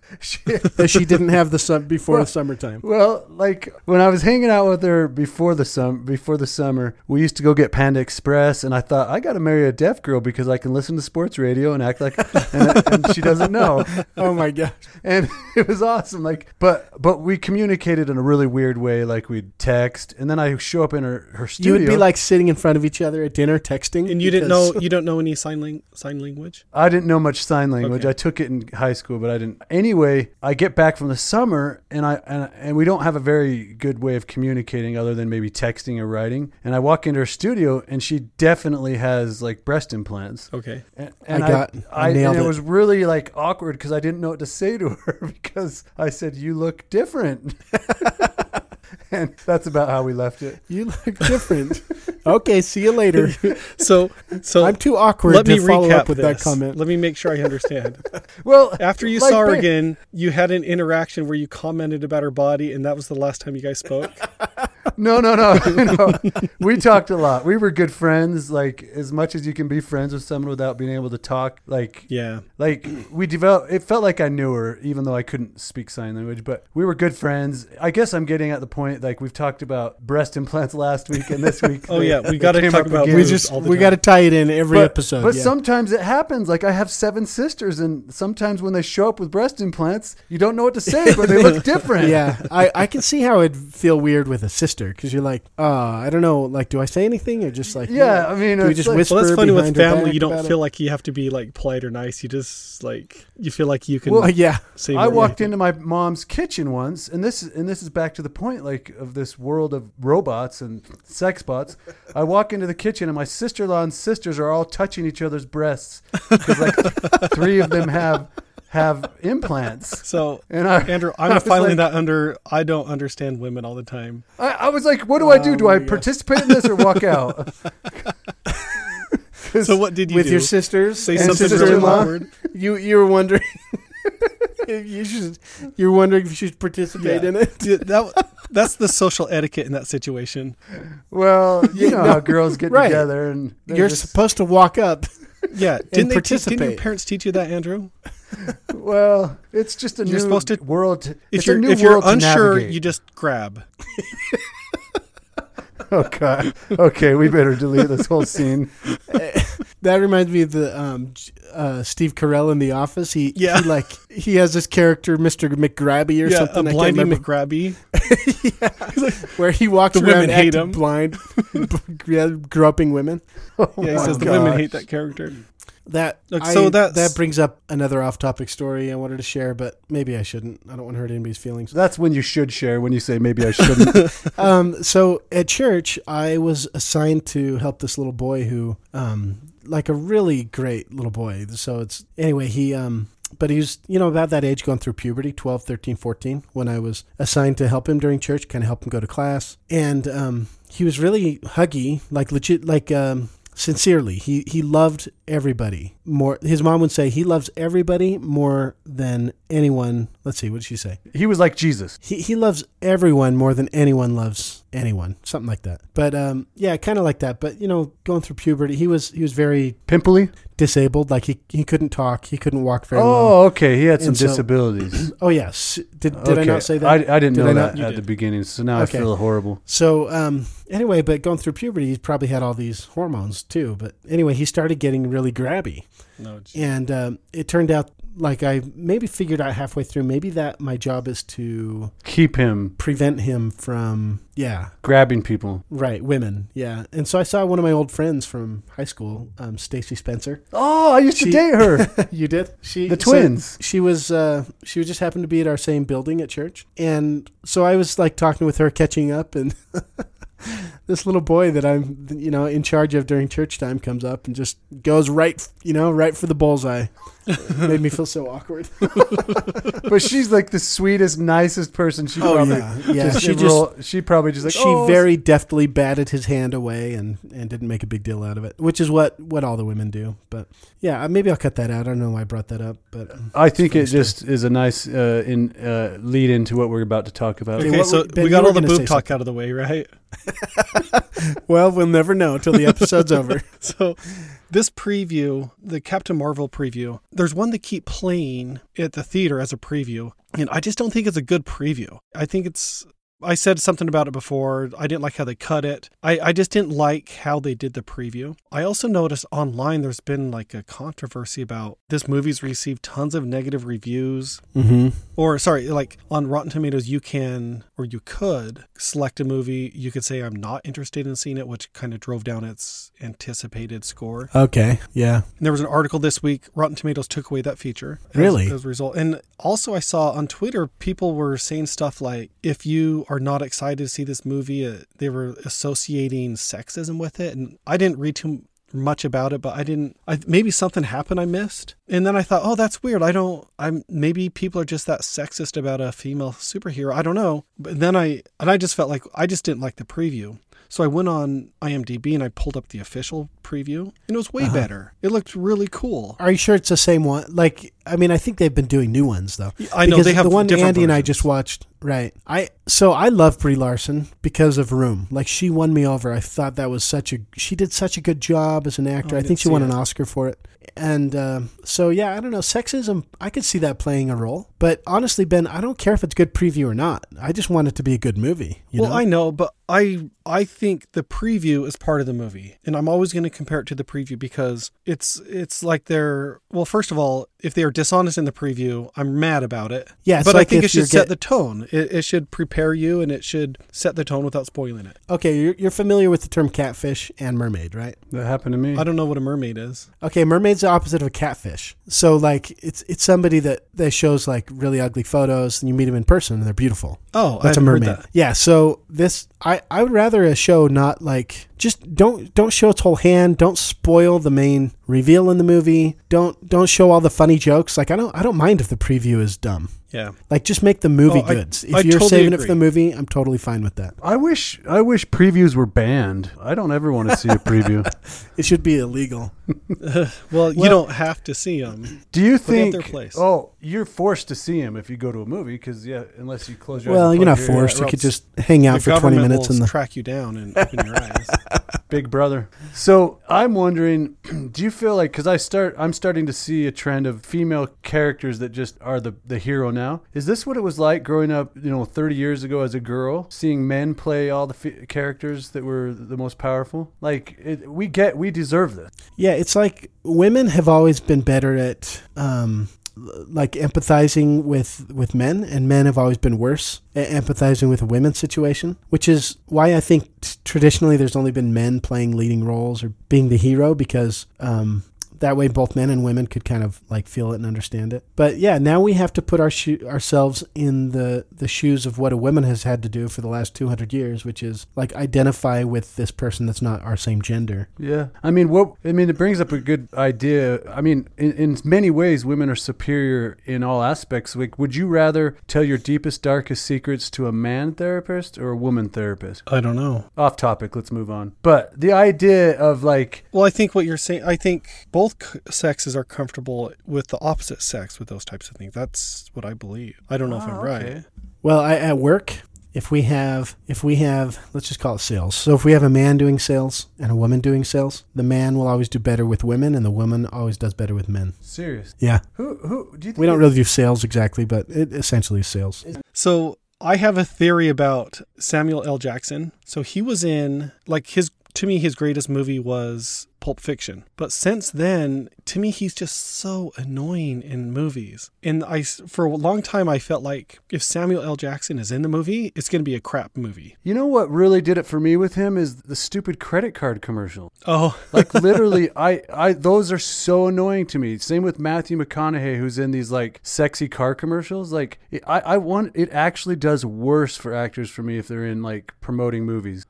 that she didn't have the sun before well, the summertime. Well, like when I was hanging out with her before the sum before the summer, we used to go get Panda Express, and I thought I got to marry a deaf girl because I can listen to sports radio and act like and, and she doesn't know. Oh my gosh! And it was awesome. Like, but but we communicated in a really weird way. Like we'd text, and then I show up in her her studio. You would be like sitting in front of each other at dinner texting, and you didn't know you don't know any sign lang- sign language. I didn't know much sign language. Okay. I took it in high school, but I didn't. Anyway, I get back from the summer, and I and, and we don't have a very good way of communicating other than maybe texting or writing. And I walk into her studio, and she definitely has like breast implants. Okay, and, and I got I, I nailed I, and it. It was really like awkward because I didn't know what to say to her because I said, "You look different." And that's about how we left it. You look different. Okay, see you later. so, so I'm too awkward let to me follow recap up with this. That comment. Let me make sure I understand. Well, after you like saw her ben. again, you had an interaction where you commented about her body, and that was the last time you guys spoke. No, no, no, no. We talked a lot. We were good friends. Like as much as you can be friends with someone without being able to talk. Like yeah, like we developed. It felt like I knew her, even though I couldn't speak sign language. But we were good friends. I guess I'm getting at the point. Like we've talked about breast implants last week and this week. oh they, yeah, we got to talk about. We just all the we got to tie it in every but, episode. But yeah. sometimes it happens. Like I have seven sisters, and sometimes when they show up with breast implants, you don't know what to say, but they look different. Yeah, I, I can see how it'd feel weird with a sister. Because you're like, uh, I don't know, like, do I say anything or just like, yeah, no. I mean, do we just like, whisper? Well, that's funny with family, you don't feel it? Like you have to be like polite or nice. You just like, you feel like you can. Well, yeah. Say I walked anything. into my mom's kitchen once, and this and this is back to the point, like, of this world of robots and sex bots. I walk into the kitchen, and my sister-in-law and sisters are all touching each other's breasts because like th- three of them have. have implants. So, and I, Andrew, I'm filing like, that under, I don't understand women all the time. I, I was like, what do I do? Do um, I participate yeah. in this or walk out? So what did you with do? With your sisters? Say and something really awkward. You, you were wondering... If you should, you're wondering if you should participate yeah. in it. Yeah, that, that's the social etiquette in that situation. Well, you know no, how girls get right. together. And you're just... supposed to walk up. Yeah. Didn't, they te- didn't your parents teach you that, Andrew? Well, it's just a you're new to, world. To, if you're, a new if world you're unsure, you just grab. Oh, God. Okay, we better delete this whole scene. That reminds me of the um, uh, Steve Carell in The Office. He, yeah. he like he has this character, Mister McGrabby or yeah, something. Yeah, Blindy McGrabby. Yeah. Like, where he walks the around acting blind, yeah, groping women. Oh yeah, he says gosh. The women hate that character. That Look, so I, that brings up another off-topic story I wanted to share, but maybe I shouldn't. I don't want to hurt anybody's feelings. That's when you should share, when you say maybe I shouldn't. um, so at church, I was assigned to help this little boy who, um, like a really great little boy. So it's anyway, he... Um, But he was, you know, about that age going through puberty, twelve, thirteen, fourteen, when I was assigned to help him during church, kind of help him go to class. And um, he was really huggy, like legit, like um, sincerely. He he loved everybody more. His mom would say he loves everybody more than anyone. Let's see, what did she say? He was like Jesus. He he loves everyone more than anyone loves anyone, something like that. But um, yeah, kind of like that. But you know, going through puberty, he was he was very pimply, disabled. Like he, he couldn't talk, he couldn't walk very well. Oh, long. Okay, he had and some so, disabilities. Oh yes, did did okay. I not say that? I, I didn't did know I that at did. the beginning, so now okay. I feel horrible. So um, anyway, but going through puberty, he probably had all these hormones too. But anyway, he started getting really grabby, no, and um, it turned out. Like I maybe figured out halfway through, maybe that my job is to keep him, prevent him from, yeah. grabbing people. Right. Women. Yeah. And so I saw one of my old friends from high school, um, Stacy Spencer. Oh, I used she, to date her. You did? She The twins. So she was, uh, she just happened to be at our same building at church. And so I was like talking with her, catching up and... This little boy that I'm, you know, in charge of during church time comes up and just goes right, you know, right for the bullseye. It made me feel so awkward. But she's like the sweetest, nicest person. She oh, probably, yeah. Yeah. Just she, just, roll, she probably just like, she oh. very deftly batted his hand away and, and didn't make a big deal out of it, which is what, what all the women do. But yeah, maybe I'll cut that out. I don't know why I brought that up, but I think it just is a nice uh, in, uh, lead into what we're about to talk about. Okay, okay so we, ben, we got all the boob talk something. out of the way, right? Well, we'll never know till the episode's over. So this preview, the Captain Marvel preview, there's one they keep playing at the theater as a preview. And I just don't think it's a good preview. I think it's... I said something about it before. I didn't like how they cut it. I, I just didn't like how they did the preview. I also noticed online there's been like a controversy about this movie's received tons of negative reviews. Mm-hmm. Or sorry, like on Rotten Tomatoes, you can, or you could select a movie. You could say, I'm not interested in seeing it, which kind of drove down its anticipated score. Okay. Yeah. And there was an article this week, Rotten Tomatoes took away that feature. As, really? As a result. And also I saw on Twitter, people were saying stuff like, if you are not excited to see this movie. Uh, they were associating sexism with it. And I didn't read too much about it, but I didn't, I, maybe something happened I missed. And then I thought, oh, that's weird. I don't, I'm, maybe people are just that sexist about a female superhero. I don't know. But then I, and I just felt like, I just didn't like the preview. So I went on IMDb and I pulled up the official preview and it was way uh-huh. better. It looked really cool. Are you sure it's the same one? Like, I mean, I think they've been doing new ones though. I know because they have the one Andy versions. And I just watched. Right. I, so I love Brie Larson because of Room. Like she won me over. I thought that was such a, she did such a good job as an actor. Oh, I, I think she won it. an Oscar for it. And um, so, yeah, I don't know. Sexism, I could see that playing a role. But honestly, Ben, I don't care if it's a good preview or not. I just want it to be a good movie. You well, know? I know, but I I think the preview is part of the movie. And I'm always going to compare it to the preview because it's it's like they're... Well, first of all, if they are dishonest in the preview, I'm mad about it. Yeah, but like I think it should get... set the tone. It, it should prepare you and it should set the tone without spoiling it. Okay, you're, you're familiar with the term catfish and mermaid, right? That happened to me. I don't know what a mermaid is. Okay, mermaid's the opposite of a catfish. So like it's it's somebody that, that shows like really ugly photos and you meet them in person and they're beautiful. Oh, that's I a mermaid. Heard that. Yeah, so this I, I would rather a show not like just don't don't show its whole hand, don't spoil the main reveal in the movie, don't don't show all the funny jokes. Like I don't I don't mind if the preview is dumb. Yeah. Like just make the movie oh, goods. I, if I you're totally saving agree. It for the movie, I'm totally fine with that. I wish I wish previews were banned. I don't ever want to see a preview. It should be illegal. uh, well, well, you don't have to see them. Do you think their place. Oh, you're forced to see them if you go to a movie cuz yeah, unless you close your well, eyes. Well, you're not forced. You could just hang out for twenty minutes and the... track you down and open your eyes. Big brother. So, I'm wondering, do you feel like cuz I start I'm starting to see a trend of female characters that just are the the hero now. Is this what it was like growing up, you know, thirty years ago as a girl, seeing men play all the f- characters that were the most powerful? Like, it, we get, we deserve this. Yeah, it's like women have always been better at, um, like, empathizing with, with men, and men have always been worse at empathizing with a women's situation, which is why I think t- traditionally there's only been men playing leading roles or being the hero because... Um, that way, both men and women could kind of like feel it and understand it. But yeah, now we have to put our sho- ourselves in the, the shoes of what a woman has had to do for the last two hundred years, which is like identify with this person that's not our same gender. Yeah. I mean, what I mean, it brings up a good idea. I mean, in, in many ways, women are superior in all aspects. Like, would you rather tell your deepest, darkest secrets to a man therapist or a woman therapist? I don't know. Off topic. Let's move on. But the idea of like... Well, I think what you're saying, I think both... Both sexes are comfortable with the opposite sex with those types of things. That's what I believe. I don't know oh, if I'm right. Okay. Well, I, at work, if we have, if we have, let's just call it sales. So if we have a man doing sales and a woman doing sales, the man will always do better with women, and the woman always does better with men. Serious? Yeah. Who? Who? Do you think we don't really do sales exactly, but it essentially is sales. So I have a theory about Samuel L. Jackson. So he was in like his. To me, his greatest movie was Pulp Fiction. But since then, to me, he's just so annoying in movies. And I, for a long time, I felt like if Samuel L. Jackson is in the movie, it's going to be a crap movie. You know what really did it for me with him is the stupid credit card commercial. Oh. Like, literally, I, I, those are so annoying to me. Same with Matthew McConaughey, who's in these, like, sexy car commercials. Like, it, I, I want, it actually does worse for actors for me if they're in, like, promoting movies.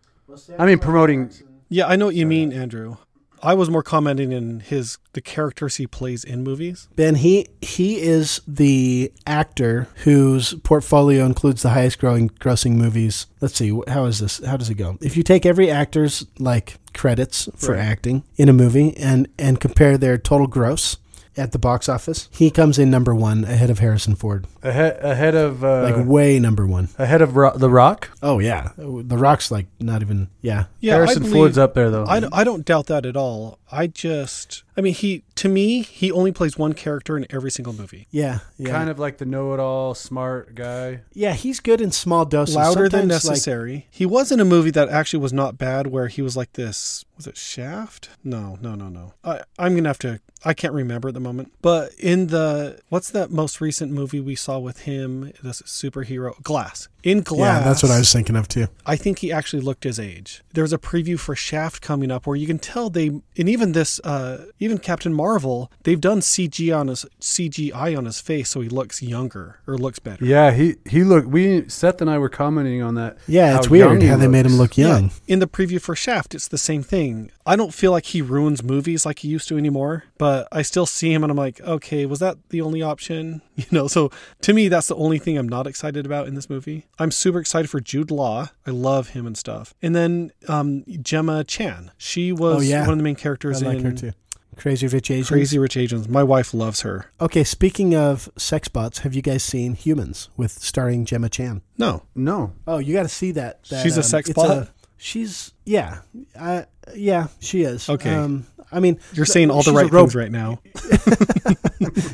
I mean, promoting... Yeah, I know what you mean, Andrew. I was more commenting in his the characters he plays in movies. Ben, he he is the actor whose portfolio includes the highest growing grossing movies. Let's see, how is this? How does it go? If you take every actor's like credits for right. acting in a movie and and compare their total gross at the box office. He comes in number one ahead of Harrison Ford. Ahead, ahead of... Uh, like way number one. Ahead of Ro- The Rock? Oh, yeah. The Rock's like not even... Yeah. yeah Harrison believe, Ford's up there, though. I, I don't doubt that at all. I just... I mean, he to me, he only plays one character in every single movie. Yeah. yeah. Kind of like the know-it-all, smart guy. Yeah, he's good in small doses. Louder Sometimes than necessary. Like, he was in a movie that actually was not bad where he was like this... Was it Shaft? No, no, no, no. I, I'm going to have to... I can't remember at the moment. But in the... What's that most recent movie we saw with him? This superhero... Glass. In Glass... Yeah, that's what I was thinking of too. I think he actually looked his age. There's a preview for Shaft coming up where you can tell they... And even this... Uh, even Captain Marvel, they've done C G on his, C G I on his face so he looks younger or looks better. Yeah, he, he looked... We, Seth and I were commenting on that. Yeah, it's weird how they made him look young. Yeah. In the preview for Shaft, it's the same thing. I don't feel like he ruins movies like he used to anymore, but I still see him and I'm like, okay, was that the only option? You know, so to me, that's the only thing I'm not excited about in this movie. I'm super excited for Jude Law. I love him and stuff. And then um, Gemma Chan. She was oh, yeah. one of the main characters I like in... her too. Crazy Rich Asians. Crazy Rich Asians. My wife loves her. Okay, speaking of sex bots, have you guys seen Humans with starring Gemma Chan? No. No. Oh, you got to see that. that She's um, a sex bot? A, she's... Yeah. I... Yeah, she is. Okay. Um, I mean, you're saying all the right ro- things right now.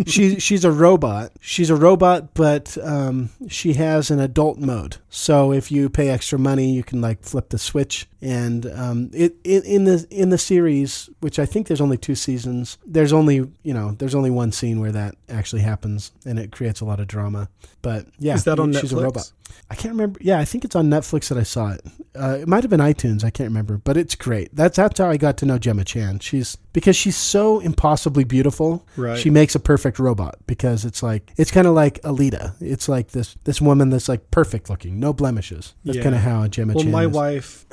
she she's a robot. She's a robot, but um, she has an adult mode. So if you pay extra money, you can like flip the switch. And um, it, it in the in the series, which I think there's only two seasons. There's only you know there's only one scene where that actually happens, and it creates a lot of drama. But yeah, is that on she's Netflix? A robot. I can't remember. Yeah, I think it's on Netflix that I saw it. Uh, it might have been iTunes. I can't remember, but it's great. That's that's how I got to know Gemma Chan. She's because she's so impossibly beautiful. Right. She makes a perfect robot because it's like it's kind of like Alita. It's like this this woman that's like perfect looking, no blemishes. That's yeah. kind of how Gemma well, Chan. Well, my is.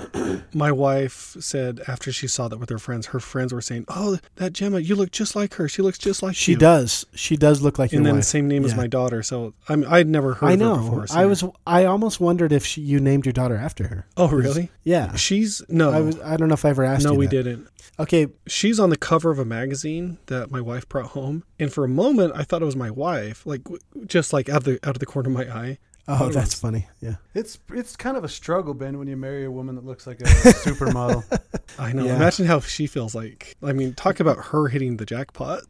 wife, my wife said after she saw that with her friends, her friends were saying, "Oh, that Gemma, you look just like her. She looks just like she you. does. She does look like." And your then wife. the same name yeah. as my daughter. So I'm I'd never heard I of know. her before. So. I was I almost wondered if she, you named your daughter after her. Oh really? Yeah. She's no. I was I don't know if I ever asked. No, you No, we that. didn't. Okay, she's on the cover of a magazine that my wife brought home, and for a moment I thought it was my wife, like just like out of the out of the corner of my eye. Oh, that's was, funny. Yeah, it's it's kind of a struggle, Ben, when you marry a woman that looks like a supermodel. I know. Yeah. Imagine how she feels like. I mean, talk about her hitting the jackpot.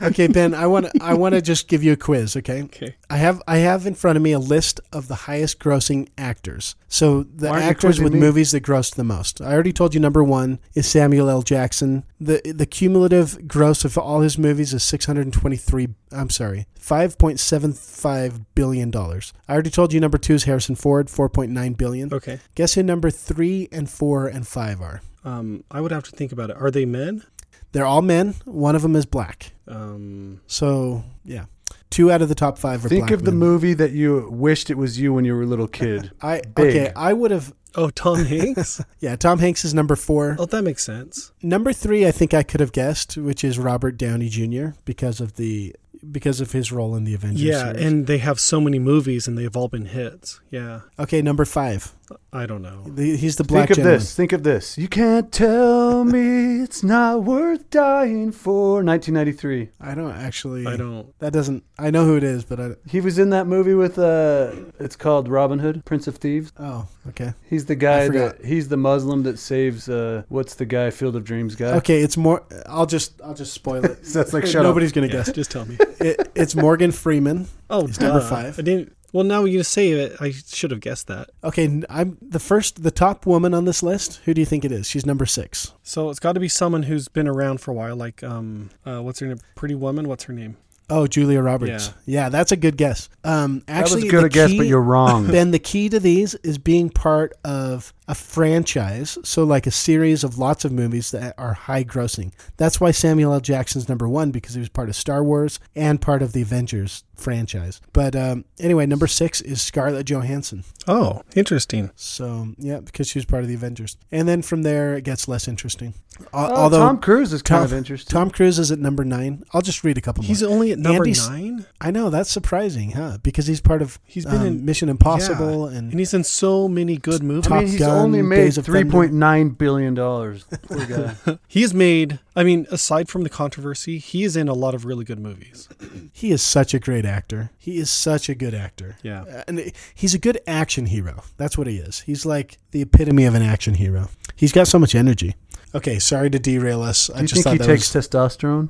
Okay, Ben, I want to I want to just give you a quiz, okay? Okay. I have I have in front of me a list of the highest grossing actors. So the Aren't actors with me? movies that grossed the most. I already told you number one is Samuel L. Jackson. The the cumulative gross of all his movies is six hundred twenty-three I'm sorry, five point seven five billion dollars. I already told you number two is Harrison Ford, four point nine billion dollars. Okay. Guess who number three and four and five are? Um, I would have to think about it. Are they men? They're all men. One of them is black. Um, so, yeah. Two out of the top five are think black Think of men. The movie that you wished it was you when you were a little kid. I Big. Okay, I would have... Oh, Tom Hanks? Yeah, Tom Hanks is number four. Oh, that makes sense. Number three, I think I could have guessed, which is Robert Downey Junior because of the... Because of his role in the Avengers Yeah, series. And they have so many movies, and they've all been hits. Yeah. Okay, number five. I don't know. The, he's the black Think of gentleman. this. Think of this. You can't tell me it's not worth dying for. nineteen ninety-three I don't actually. I don't. That doesn't. I know who it is, but I. He was in that movie with. Uh, it's called Robin Hood, Prince of Thieves. Oh, okay. He's the guy that. He's the Muslim that saves. Uh, what's the guy? Field of Dreams guy. Okay, it's more. I'll just. I'll just spoil it. So that's like shut Nobody's up. gonna yeah. guess. Just tell me. It, it's Morgan Freeman. Oh, it's number five. I didn't. Well, now you say it. I should have guessed that. Okay, I'm the first, the top woman on this list. Who do you think it is? She's number six. So it's got to be someone who's been around for a while, like um, uh, what's her name? Pretty Woman. What's her name? Oh, Julia Roberts. Yeah, yeah that's a good guess. Um, actually, that was good a guess, key, but you're wrong. Ben, the key to these is being part of a franchise, so like a series of lots of movies that are high-grossing. That's why Samuel L. Jackson's number one, because he was part of Star Wars and part of the Avengers franchise. But um, anyway, number six is Scarlett Johansson. Oh, interesting. So, yeah, because she was part of the Avengers. And then from there, it gets less interesting. Uh, oh, although Tom Cruise is kind Tom, of interesting. Tom Cruise is at number nine. I'll just read a couple more. He's only at number Andy's, nine? I know. That's surprising, huh? Because he's part of he's been um, in Mission Impossible. Yeah. And, and he's in so many good movies. I mean, he's Gun, only made three point nine billion dollars. Poor guy. He's made... I mean, aside from the controversy, he is in a lot of really good movies. He is such a great actor. He is such a good actor. Yeah. Uh, and he's a good action hero. That's what he is. He's like the epitome of an action hero. He's got so much energy. Okay, sorry to derail us. Do I you just think he takes was... testosterone?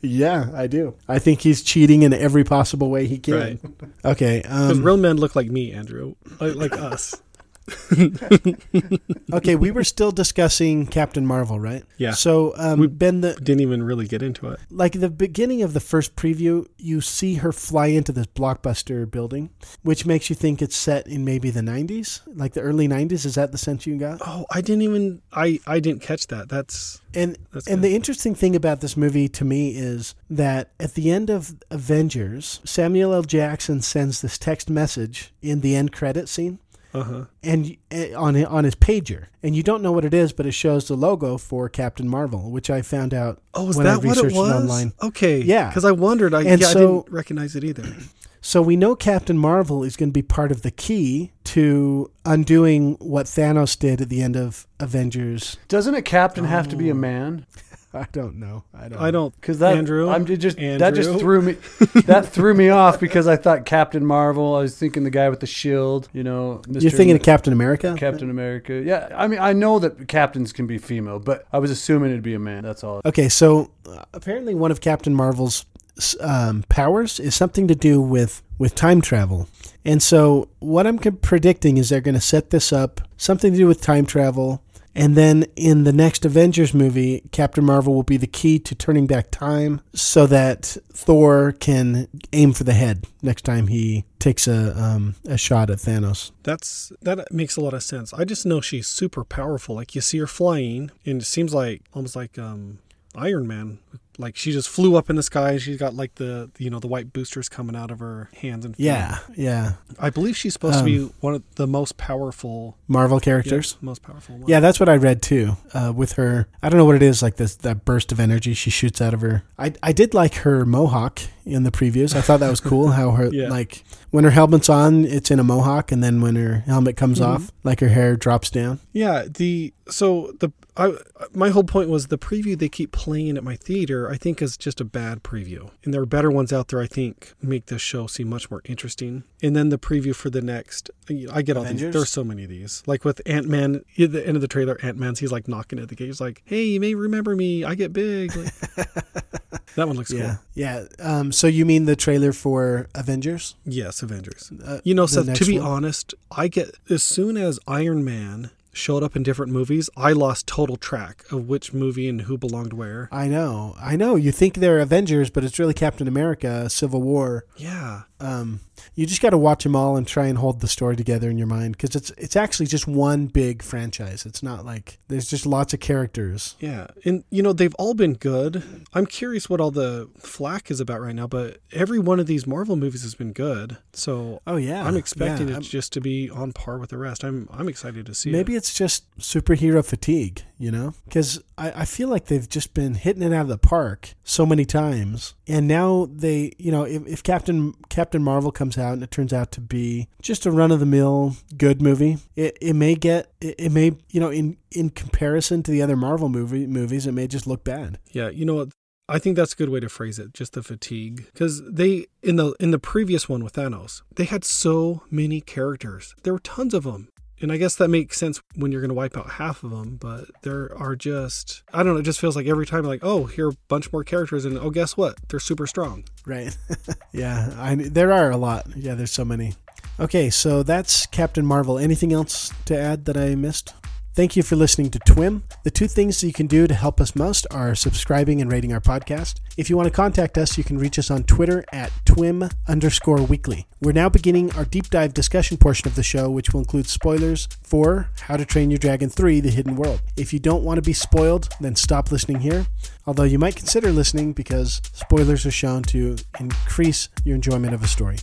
Yeah, I do. I think he's cheating in every possible way he can. Right. Okay. Because um, real men look like me, Andrew. Like, like us. Okay, we were still discussing Captain Marvel, right? Yeah. So um, we Ben, the, didn't even really get into it. Like the beginning of the first preview, you see her fly into this Blockbuster building, which makes you think it's set in maybe the nineties, like the early nineties. Is that the sense you got? Oh, I didn't even I, I didn't catch that. That's and that's and good. The interesting thing about this movie to me is that at the end of Avengers, Samuel L. Jackson sends this text message in the end credit scene. Uh-huh. And uh, on on his pager. And you don't know what it is, but it shows the logo for Captain Marvel, which I found out oh, is when that I researched what it was? Online. Okay. Yeah. Because I wondered. I, yeah, so, I didn't recognize it either. So we know Captain Marvel is going to be part of the key to undoing what Thanos did at the end of Avengers. Doesn't a captain oh. have to be a man? I don't know. I don't. I don't. Because that Andrew, I'm just Andrew. that just threw me that threw me off because I thought Captain Marvel. I was thinking the guy with the shield. You know, Mister You're thinking of Captain America. Captain America. Yeah. I mean, I know that captains can be female, but I was assuming it'd be a man. That's all. Okay. So uh, apparently, one of Captain Marvel's um, powers is something to do with with time travel. And so what I'm predicting is they're going to set this up something to do with time travel. And then in the next Avengers movie, Captain Marvel will be the key to turning back time so that Thor can aim for the head next time he takes a um, a shot at Thanos. That's that makes a lot of sense. I just know she's super powerful. Like you see her flying and it seems like almost like um, Iron Man. Like she just flew up in the sky and she's got like the, you know, the white boosters coming out of her hands and feet. Yeah, yeah. I believe she's supposed um, to be one of the most powerful Marvel characters. Yeah, most powerful one. Yeah, that's what I read too. Uh, with her, I don't know what it is, like this that burst of energy she shoots out of her. I I did like her mohawk in the previews. I thought that was cool how her yeah. like when her helmet's on, it's in a mohawk, and then when her helmet comes mm-hmm. off, like her hair drops down. Yeah, the so the I my whole point was the preview they keep playing at my theater I think is just a bad preview. And there are better ones out there, I think, make this show seem much more interesting. And then the preview for the next, I get all Avengers? These. There's so many of these. Like with Ant-Man, at the end of the trailer, Ant-Man's, he's like knocking at the gate. He's like, hey, you may remember me. I get big. Like, that one looks yeah. cool. Yeah. Um, so you mean the trailer for Avengers? Yes, Avengers. Uh, you know, Seth, to be one? honest, I get, as soon as Iron Man showed up in different movies, I lost total track of which movie and who belonged where. I know. I know. You think they're Avengers, but it's really Captain America, Civil War. Yeah. Um, you just got to watch them all and try and hold the story together in your mind because it's it's actually just one big franchise. It's not like there's just lots of characters. Yeah. And, you know, they've all been good. I'm curious what all the flack is about right now, but every one of these Marvel movies has been good. So oh, yeah. I'm expecting yeah, it I'm, just to be on par with the rest. I'm I'm excited to see maybe it. Maybe it's just superhero fatigue, you know, because I, I feel like they've just been hitting it out of the park so many times. And now they, you know, if, if Captain Captain Marvel comes out and it turns out to be just a run-of-the-mill good movie, it, it may get, it, it may, you know, in, in comparison to the other Marvel movie movies, it may just look bad. Yeah, you know what? I think that's a good way to phrase it, just the fatigue. Because they, in the in the previous one with Thanos, they had so many characters. There were tons of them. And I guess that makes sense when you're going to wipe out half of them, but there are just, I don't know, it just feels like every time, like, oh, here are a bunch more characters, and oh, guess what? They're super strong. Right. Yeah, I, there are a lot. Yeah, there's so many. Okay, so that's Captain Marvel. Anything else to add that I missed? Thank you for listening to Twim. The two things that you can do to help us most are subscribing and rating our podcast. If you want to contact us, you can reach us on Twitter at Twim underscore weekly. We're now beginning our deep dive discussion portion of the show, which will include spoilers for How to Train Your Dragon three, The Hidden World. If you don't want to be spoiled, then stop listening here, although you might consider listening because spoilers are shown to increase your enjoyment of a story.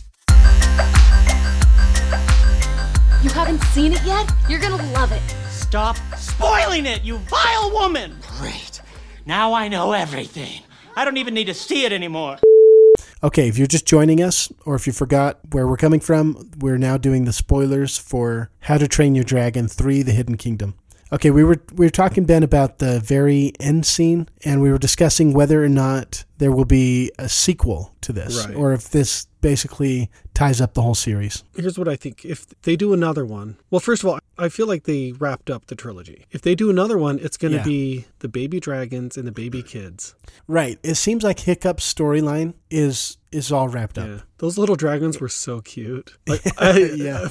You haven't seen it yet? You're gonna love it. Stop spoiling it, you vile woman! Great. Now I know everything. I don't even need to see it anymore. Okay, if you're just joining us, or if you forgot where we're coming from, we're now doing the spoilers for How to Train Your Dragon three, The Hidden Kingdom. Okay, we were we were talking, Ben, about the very end scene, and we were discussing whether or not there will be a sequel to this, right, or if this basically ties up the whole series. Here's what I think. If they do another one, well, first of all, I feel like they wrapped up the trilogy. If they do another one, it's going to yeah. be the baby dragons and the baby kids. Right. It seems like Hiccup's storyline is is all wrapped yeah. up. Those little dragons were so cute. Like, I, yeah.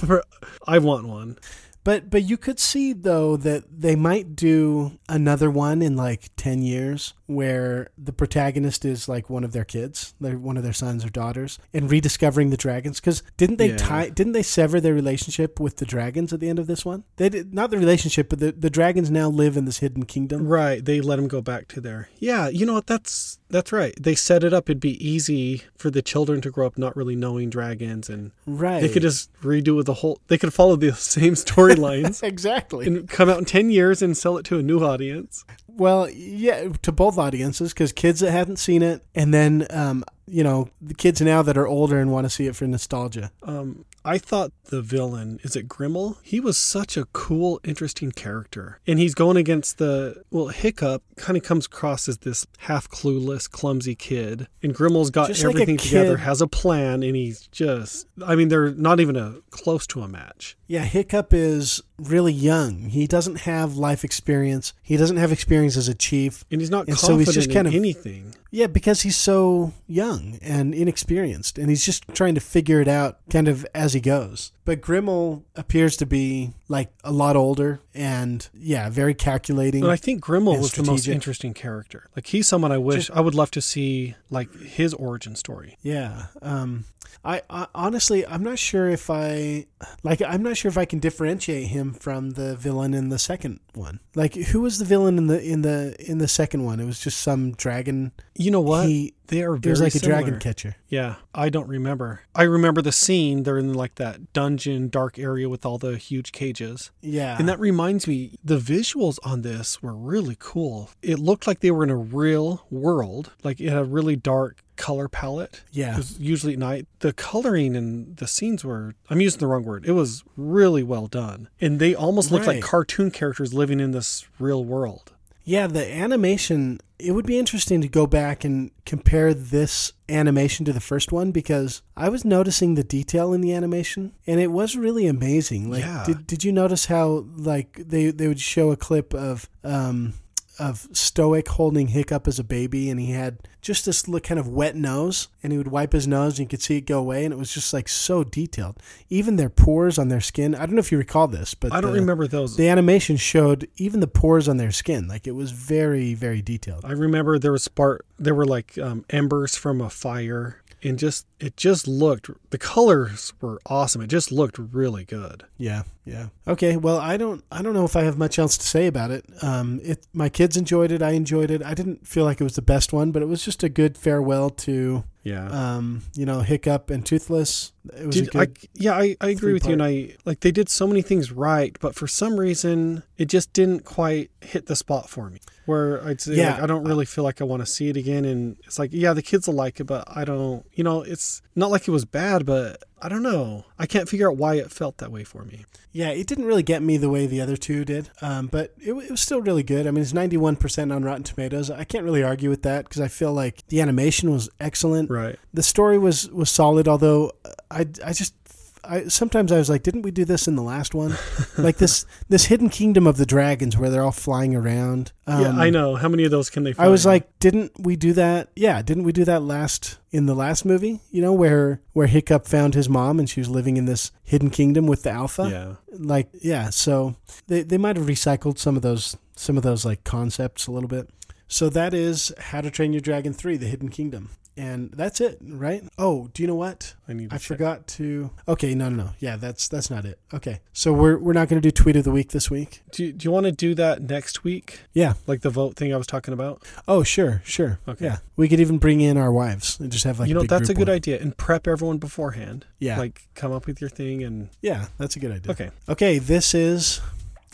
I want one. But but you could see, though, that they might do another one in like ten years where the protagonist is like one of their kids, like one of their sons or daughters, and rediscovering the dragons. Because didn't they yeah. tie, didn't they sever their relationship with the dragons at the end of this one? They did, not the relationship, but the, the dragons now live in this hidden kingdom. Right. They let them go back to their. Yeah. You know what? That's that's right. They set it up. It'd be easy for the children to grow up not really knowing dragons, and right. they could just redo the whole. They could follow the same story. Lines exactly, and come out in ten years and sell it to a new audience. Well, yeah, to both audiences, because kids that hadn't seen it, and then um you know, the kids now that are older and want to see it for nostalgia. um I thought the villain, is it Grimmel? He was such a cool, interesting character. And he's going against the, well, Hiccup kind of comes across as this half clueless, clumsy kid. And Grimmel's got just everything like together, has a plan, and he's just, I mean, they're not even a, close to a match. Yeah, Hiccup is really young. He doesn't have life experience. He doesn't have experience as a chief. And he's not and confident so he's just kind in of, anything. Yeah, because he's so young and inexperienced. And he's just trying to figure it out kind of as he goes. But Grimmel appears to be like a lot older and yeah, very calculating. And I think Grimmel was strategic. The most interesting character. Like he's someone I wish Just, I would love to see like his origin story. Yeah. Um, I, I honestly, I'm not sure if I like, I'm not sure if I can differentiate him from the villain in the second one. Like who was the villain in the, in the, in the second one? It was just some dragon. You know what? He, They are very It was like similar. A dragon catcher. Yeah. I don't remember. I remember the scene. They're in like that dungeon dark area with all the huge cages. Yeah. And that reminds me, the visuals on this were really cool. It looked like they were in a real world, like in a really dark color palette. Yeah. It was usually at night. The coloring and the scenes were, I'm using the wrong word. It was really well done. And they almost looked right. like cartoon characters living in this real world. Yeah, the animation, it would be interesting to go back and compare this animation to the first one because I was noticing the detail in the animation and it was really amazing. Like, yeah. did, did you notice how like they, they would show a clip of um, of Stoic holding Hiccup as a baby and he had just this look, kind of wet nose, and he would wipe his nose and you could see it go away, and it was just like so detailed. Even their pores on their skin, I don't know if you recall this, but I don't the, remember those. The animation showed even the pores on their skin. Like it was very, very detailed. I remember there was spark, there were like um, embers from a fire, and just it just looked, the colors were awesome. It just looked really good. Yeah. Yeah. Okay. Well, I don't, I don't know if I have much else to say about it. Um, it, my kids enjoyed it. I enjoyed it. I didn't feel like it was the best one, but it was just a good farewell to, yeah. um, you know, Hiccup and Toothless. It was did, a good I, yeah, I, I agree with part. You. And I like, they did so many things right, but for some reason it just didn't quite hit the spot for me where I'd say, yeah, like, I don't really feel like I want to see it again. And it's like, yeah, the kids will like it, but I don't, you know, it's not like it was bad, but I don't know. I can't figure out why it felt that way for me. Yeah, it didn't really get me the way the other two did, um, but it, it was still really good. I mean, it's ninety-one percent on Rotten Tomatoes. I can't really argue with that because I feel like the animation was excellent. Right. The story was, was solid, although I, I just... I, sometimes I was like, didn't we do this in the last one? Like this this hidden kingdom of the dragons where they're all flying around. Um, yeah, I know. How many of those can they find? I was like, didn't we do that? Yeah, didn't we do that last in the last movie? You know, where where Hiccup found his mom and she was living in this hidden kingdom with the alpha? Yeah. Like, yeah, so they, they might have recycled some of those some of those like concepts a little bit. So that is How to Train Your Dragon three, The Hidden Kingdom. And that's it, right? Oh, do you know what? I need to I check. forgot to... Okay, no, no, no. Yeah, that's that's not it. Okay, so we're we're not going to do Tweet of the Week this week. Do you, do you want to do that next week? Yeah. Like the vote thing I was talking about? Oh, sure, sure. Okay. Yeah. We could even bring in our wives and just have like you a know, big that's a good one. idea. And prep everyone beforehand. Yeah. Like come up with your thing and... Yeah, that's a good idea. Okay. Okay, this is...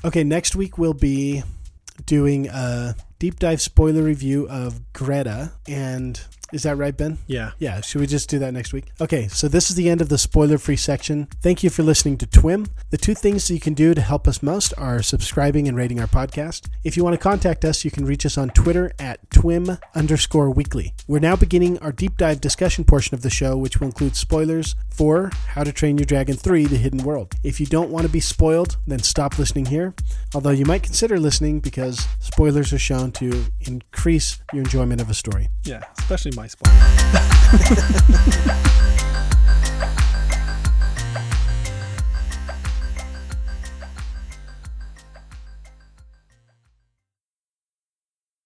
Okay, next week we'll be doing a deep dive spoiler review of Greta and... Is that right, Ben? Yeah. Yeah. Should we just do that next week? Okay. So this is the end of the spoiler-free section. Thank you for listening to Twim. The two things that you can do to help us most are subscribing and rating our podcast. If you want to contact us, you can reach us on Twitter at Twim underscore weekly. We're now beginning our deep dive discussion portion of the show, which will include spoilers for How to Train Your Dragon three, The Hidden World. If you don't want to be spoiled, then stop listening here. Although you might consider listening because spoilers are shown to increase your enjoyment of a story. Yeah. Especially my spot.